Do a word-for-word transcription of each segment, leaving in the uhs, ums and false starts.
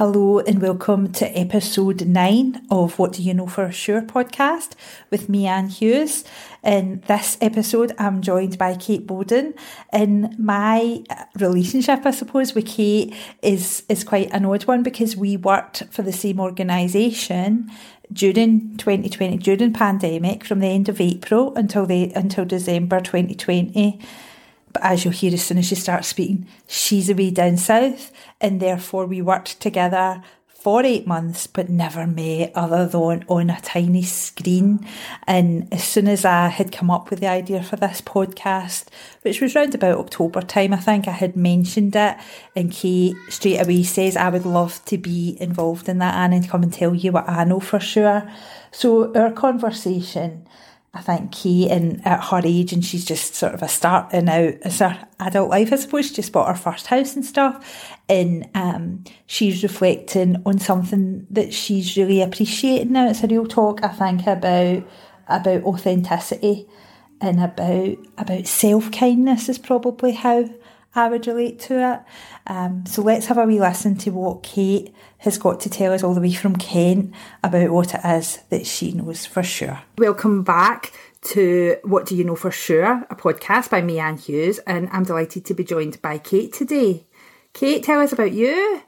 Hello and welcome to episode nine of What Do You Know For Sure podcast with me, Anne Hughes. In this episode, I'm joined by Kate Bowden, and my relationship, I suppose, with Kate is, is quite an odd one because we worked for the same organisation during twenty twenty, during pandemic, from the end of April until the until December twenty twenty. But as you'll hear as soon as she starts speaking, she's away down south, and therefore we worked together for eight months but never met other than on a tiny screen. And as soon as I had come up with the idea for this podcast, which was round about October time, I think I had mentioned it, and Kate straight away says, I would love to be involved in that, Anne, and come and tell you what I know for sure. So our conversation, I think Kate, and at her age, and she's just sort of a starting out, it's her adult life, I suppose. She just bought her first house and stuff, and um, she's reflecting on something that she's really appreciating now. It's a real talk, I think, about about authenticity and about about self-kindness is probably how I would relate to it. Um, so let's have a wee listen to what Kate has got to tell us all the way from Kent about what it is that she knows for sure. Welcome back to What Do You Know For Sure, a podcast by me, Anne Hughes, and I'm delighted to be joined by Kate today. Kate, tell us about you.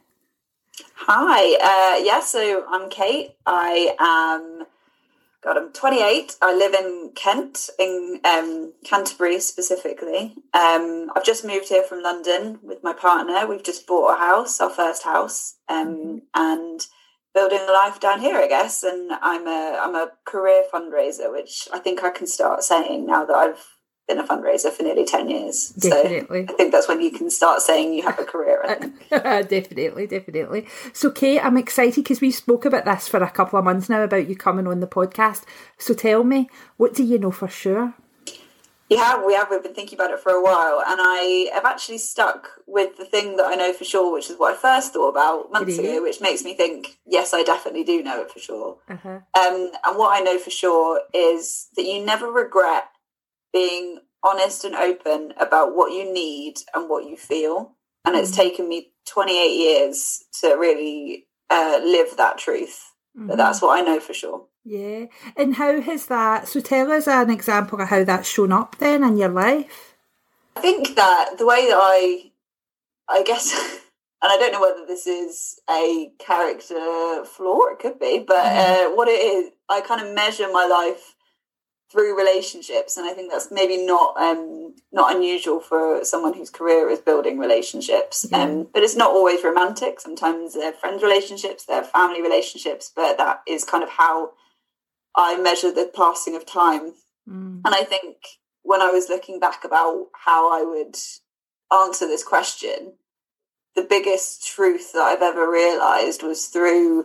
Hi, uh, yeah, so I'm Kate. I am, God, I'm twenty-eight. I live in Kent, in um, Canterbury specifically. Um, I've just moved here from London with my partner. We've just bought a house, our first house, um, and building a life down here, I guess. And I'm a I'm a career fundraiser, which I think I can start saying now that I've been a fundraiser for nearly ten years. Definitely. So I think that's when you can start saying you have a career, I think. definitely definitely So Kate, I'm excited because we spoke about this for a couple of months now about you coming on the podcast. So tell me, what do you know for sure? Yeah, we have we've been thinking about it for a while, and I have actually stuck with the thing that I know for sure, which is what I first thought about months really? ago, which makes me think, yes, I definitely do know it for sure. uh-huh. Um, and what I know for sure is that you never regret being honest and open about what you need and what you feel. And it's taken me twenty-eight years to really uh, live that truth. Mm-hmm. But that's what I know for sure. Yeah. And how has that, so tell us an example of how that's shown up then in your life. I think that the way that I, I guess, and I don't know whether this is a character flaw, it could be, but mm-hmm. uh, what it is, I kind of measure my life through relationships, and I think that's maybe not um, not unusual for someone whose career is building relationships. Yeah. Um, but it's not always romantic. Sometimes they're friend relationships, they're family relationships, but that is kind of how I measure the passing of time. Mm. And I think when I was looking back about how I would answer this question, the biggest truth that I've ever realised was through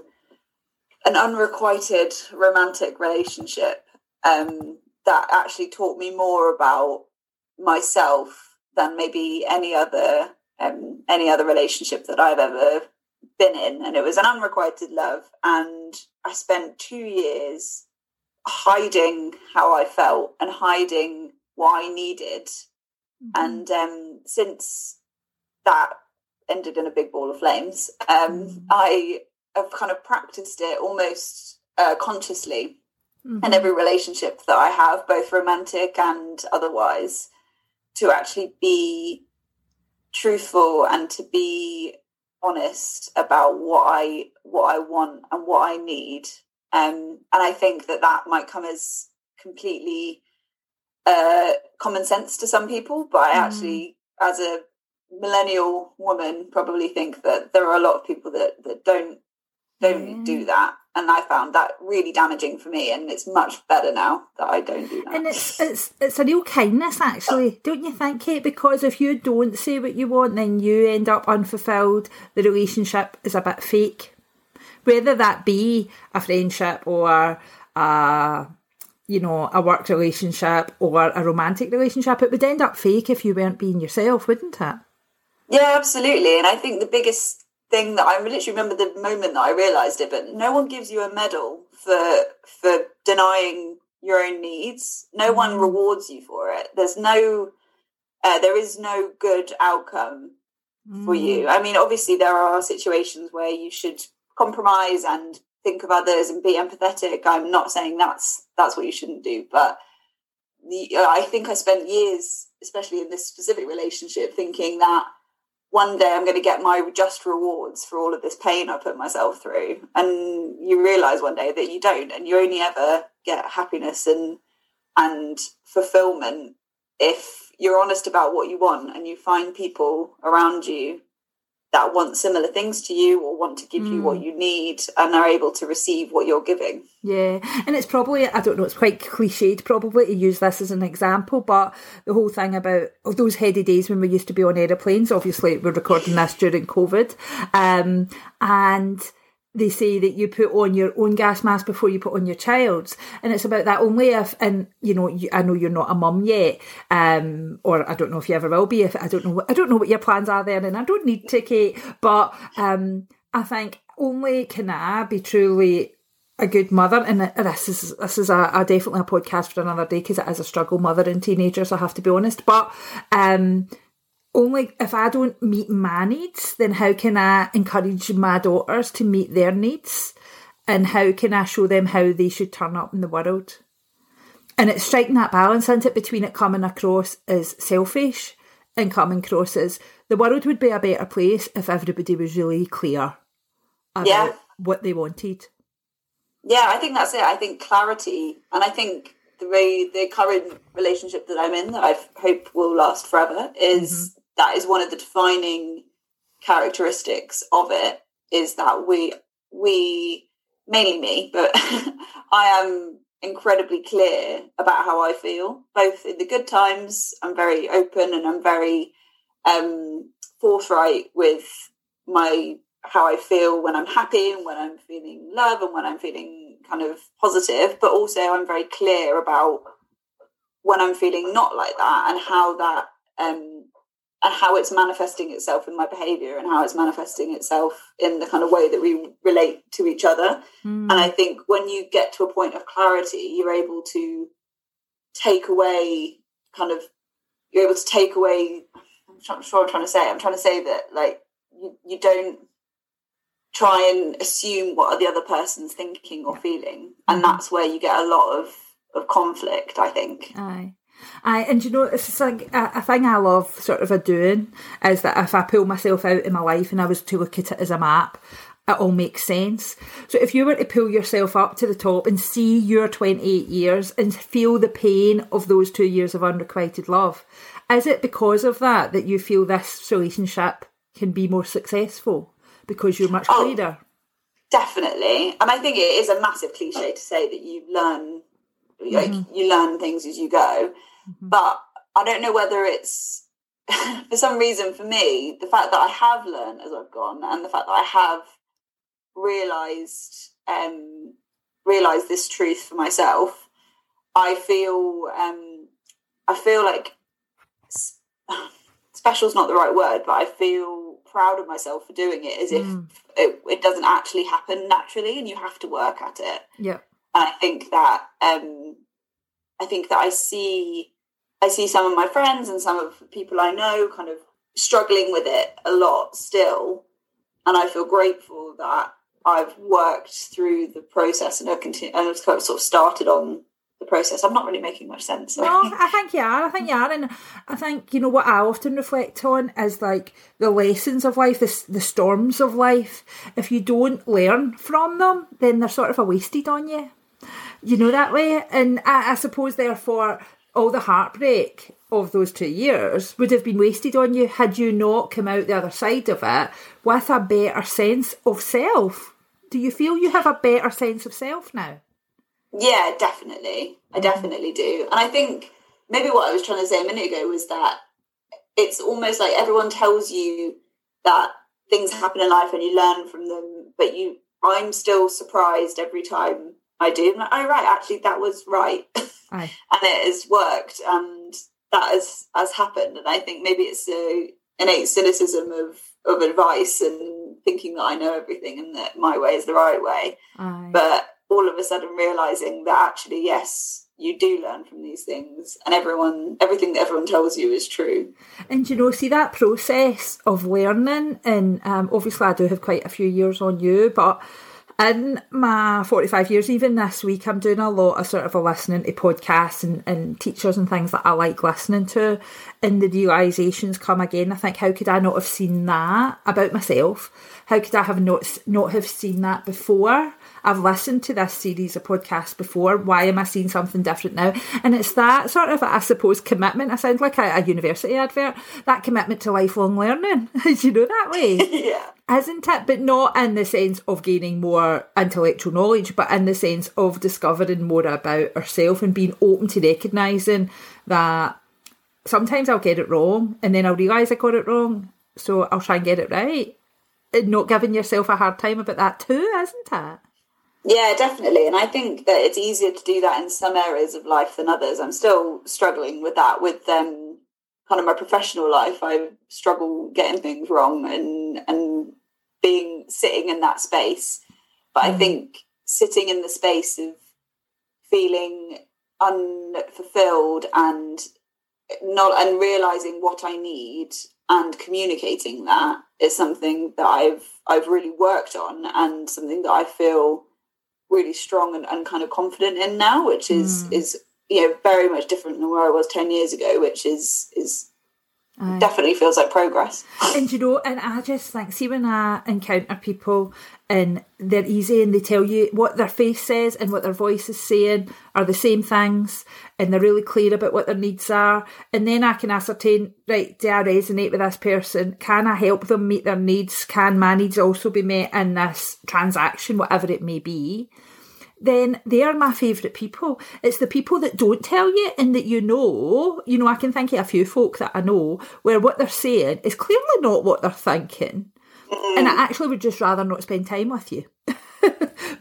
an unrequited romantic relationship. Um, that actually taught me more about myself than maybe any other um, any other relationship that I've ever been in. And it was an unrequited love, and I spent two years hiding how I felt and hiding what I needed. Mm-hmm. And um, since that ended in a big ball of flames, um, mm-hmm. I have kind of practiced it almost uh, consciously. Mm-hmm. And every relationship that I have, both romantic and otherwise, to actually be truthful and to be honest about what I what I want and what I need. Um, and I think that that might come as completely uh, common sense to some people, but I mm-hmm. actually, as a millennial woman, probably think that there are a lot of people that, that don't don't yeah. do that. And I found that really damaging for me, and it's much better now that I don't do that. And it's it's it's a real kindness, actually, don't you think, Kate? Because if you don't say what you want, then you end up unfulfilled. The relationship is a bit fake, whether that be a friendship or a, you know, a work relationship or a romantic relationship. It would end up fake if you weren't being yourself, wouldn't it? Yeah, absolutely. And I think the biggest thing that I literally remember the moment that I realised it, but no one gives you a medal for for denying your own needs. No one rewards you for it. There's no, uh, there is no good outcome mm. for you. I mean, obviously there are situations where you should compromise and think of others and be empathetic. I'm not saying that's that's what you shouldn't do, but the, I think I spent years, especially in this specific relationship, thinking that one day I'm going to get my just rewards for all of this pain I put myself through. And you realise one day that you don't, and you only ever get happiness and and fulfilment if you're honest about what you want and you find people around you that want similar things to you or want to give mm. you what you need and are able to receive what you're giving. Yeah, and it's probably, I don't know, it's quite cliched probably to use this as an example, but the whole thing about oh, those heady days when we used to be on aeroplanes, obviously we're recording this during COVID, um, and they say that you put on your own gas mask before you put on your child's. And it's about that only if, and you know, you, I know you're not a mum yet, um, or I don't know if you ever will be. If I don't know, I don't know what your plans are there, and I don't need to, Kate. But um, I think only can I be truly a good mother, and this is this is a, a definitely a podcast for another day because it is a struggle, mother and teenagers. I have to be honest, but um. Only if I don't meet my needs, then how can I encourage my daughters to meet their needs? And how can I show them how they should turn up in the world? And it's striking that balance, isn't it, between it coming across as selfish and coming across as the world would be a better place if everybody was really clear about yeah. what they wanted. Yeah, I think that's it. I think clarity, and I think the way the current relationship that I'm in, that I hope will last forever, is... Mm-hmm. That is one of the defining characteristics of it, is that we, we mainly me, but I am incredibly clear about how I feel, both in the good times. I'm very open and I'm very um, forthright with my how I feel when I'm happy and when I'm feeling love and when I'm feeling kind of positive, but also I'm very clear about when I'm feeling not like that and how that... Um, and how it's manifesting itself in my behaviour and how it's manifesting itself in the kind of way that we relate to each other. Mm. And I think when you get to a point of clarity, you're able to take away kind of, you're able to take away, I'm not sure I'm trying to say, I'm trying to say that, like, you, you don't try and assume what the other person's thinking or feeling. And that's where you get a lot of, of conflict, I think. Aye. I, and you know, it's like a, a thing I love sort of a doing is that if I pull myself out in my life and I was to look at it as a map, it all makes sense. So if you were to pull yourself up to the top and see your twenty-eight years and feel the pain of those two years of unrequited love, is it because of that that you feel this relationship can be more successful because you're much clearer? Oh, definitely. And I think it is a massive cliche to say that you learn Like mm-hmm. you learn things as you go, mm-hmm. but I don't know whether it's for some reason for me the fact that I have learned as I've gone and the fact that I have realised um, realised this truth for myself. I feel um, I feel like special's not the right word, but I feel proud of myself for doing it as mm. if it, it doesn't actually happen naturally and you have to work at it. Yeah. I think that um, I think that I see I see some of my friends and some of the people I know kind of struggling with it a lot still, and I feel grateful that I've worked through the process and I've, continu- and I've sort of started on the process. I'm not really making much sense. Sorry. No, I think you are. I think you are, and I think you know what I often reflect on is like the lessons of life, the, the storms of life. If you don't learn from them, then they're sort of a wasted on you. You know, that way. And I, I suppose, therefore, all the heartbreak of those two years would have been wasted on you had you not come out the other side of it with a better sense of self. Do you feel you have a better sense of self now? Yeah, definitely. I definitely do. And I think maybe what I was trying to say a minute ago was that it's almost like everyone tells you that things happen in life and you learn from them, but you, I'm still surprised every time I do. I'm like, oh, right, actually, that was right. Aye. And it has worked and that has, has happened. And I think maybe it's an innate cynicism of, of advice and thinking that I know everything and that my way is the right way. Aye. But all of a sudden realising that actually, yes, you do learn from these things, and everyone, everything that everyone tells you is true. And, you know, see that process of learning, and um, obviously I do have quite a few years on you, but in my forty-five years, even this week, I'm doing a lot of sort of a listening to podcasts and, and teachers and things that I like listening to, and the realisations come again. I think, how could I not have seen that about myself? How could I have not not have seen that before? I've listened to this series of podcasts before. Why am I seeing something different now? And it's that sort of, I suppose, commitment. I sound like a, a university advert. That commitment to lifelong learning, you know, that way. Yeah. Isn't it? But not in the sense of gaining more intellectual knowledge, but in the sense of discovering more about ourselves and being open to recognising that sometimes I'll get it wrong and then I'll realise I got it wrong, so I'll try and get it right. And not giving yourself a hard time about that too, isn't it? Yeah, definitely. And I think that it's easier to do that in some areas of life than others. I'm still struggling with that. With um, kind of my professional life, I struggle getting things wrong and and being sitting in that space. But I think sitting in the space of feeling unfulfilled and not and realizing what I need and communicating that is something that I've I've really worked on, and something that I feel really strong and, and kind of confident in now, which is mm. is you know very much different than where I was ten years ago, which is is Aye. definitely feels like progress. And you know, and I just think, see, when I encounter people and they're easy and they tell you what their face says and what their voice is saying are the same things, and they're really clear about what their needs are, and then I can ascertain, right, do I resonate with this person? Can I help them meet their needs? Can my needs also be met in this transaction, whatever it may be? Then they are my favourite people. It's the people that don't tell you and that you know. You know, I can think of a few folk that I know where what they're saying is clearly not what they're thinking. Mm-hmm. And I actually would just rather not spend time with you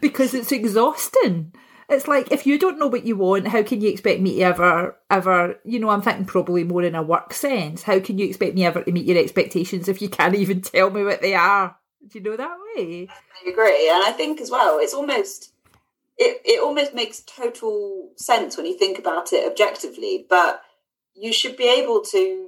because it's exhausting. It's like, if you don't know what you want, how can you expect me to ever, ever, you know, I'm thinking probably more in a work sense. How can you expect me ever to meet your expectations if you can't even tell me what they are? Do you know that way? I agree. And I think as well, it's almost... It it almost makes total sense when you think about it objectively, but you should be able to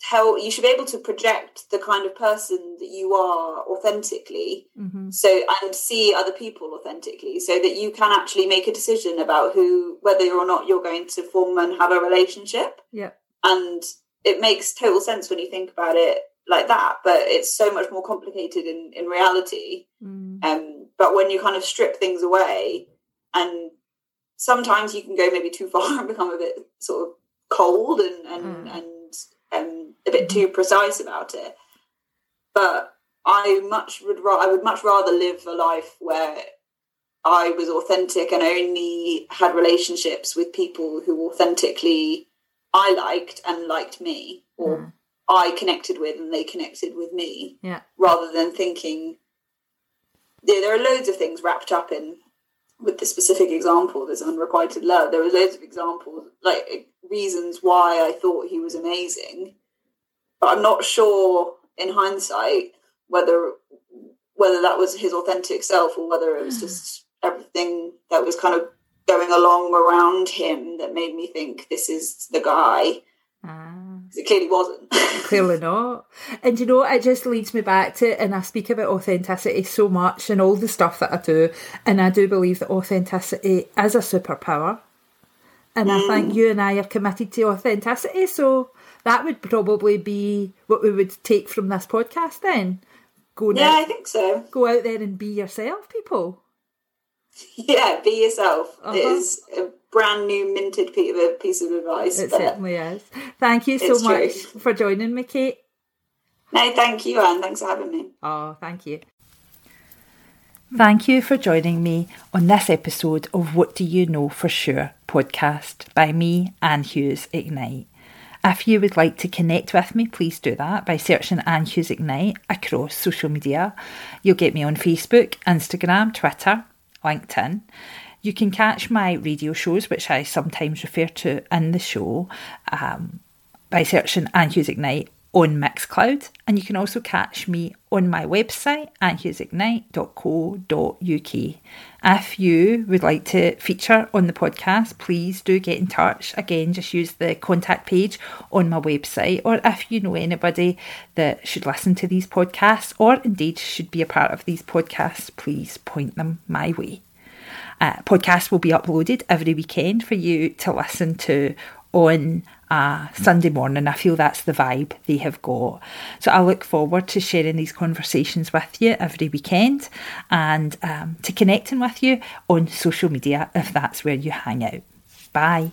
tell, you should be able to project the kind of person that you are authentically, mm-hmm. so and see other people authentically, so that you can actually make a decision about who, whether or not you're going to form and have a relationship. Yeah, and it makes total sense when you think about it like that, but it's so much more complicated in in reality. Mm. Um. But when you kind of strip things away, and sometimes you can go maybe too far and become a bit sort of cold and and, mm. and um, a bit too precise about it. But I much would ra- I would much rather live a life where I was authentic and only had relationships with people who authentically I liked and liked me, or mm. I connected with and they connected with me, yeah. rather than thinking... There are loads of things wrapped up in, with the specific example, this unrequited love. There were loads of examples, like reasons why I thought he was amazing. But I'm not sure in hindsight whether whether that was his authentic self or whether it was just everything that was kind of going along around him that made me think this is the guy. It clearly wasn't. Clearly not. And you know, it just leads me back to, and I speak about authenticity so much and all the stuff that I do, and I do believe that authenticity is a superpower. And mm. I think you and I are committed to authenticity, so that would probably be what we would take from this podcast then. Go yeah, out, I think so. Go out there and be yourself, people. Yeah, be yourself. Uh-huh. It is... A- brand new minted piece of advice. It certainly is. Thank you so much true. for joining me, Kate. No, thank you, Anne. Thanks for having me. Oh, thank you. Thank you for joining me on this episode of What Do You Know For Sure podcast by me, Anne Hughes Ignite. If you would like to connect with me, please do that by searching Anne Hughes Ignite across social media. You'll get me on Facebook, Instagram, Twitter, LinkedIn. You can catch my radio shows, which I sometimes refer to in the show, um, by searching Anne Hughes Ignite on Mixcloud, and you can also catch me on my website, anne hughes ignite dot co dot u k. If you would like to feature on the podcast, please do get in touch. Again, just use the contact page on my website, or if you know anybody that should listen to these podcasts or indeed should be a part of these podcasts, please point them my way. Uh, podcasts will be uploaded every weekend for you to listen to on a Sunday morning. I feel that's the vibe they have got. So I look forward to sharing these conversations with you every weekend, and um, to connecting with you on social media if that's where you hang out. Bye.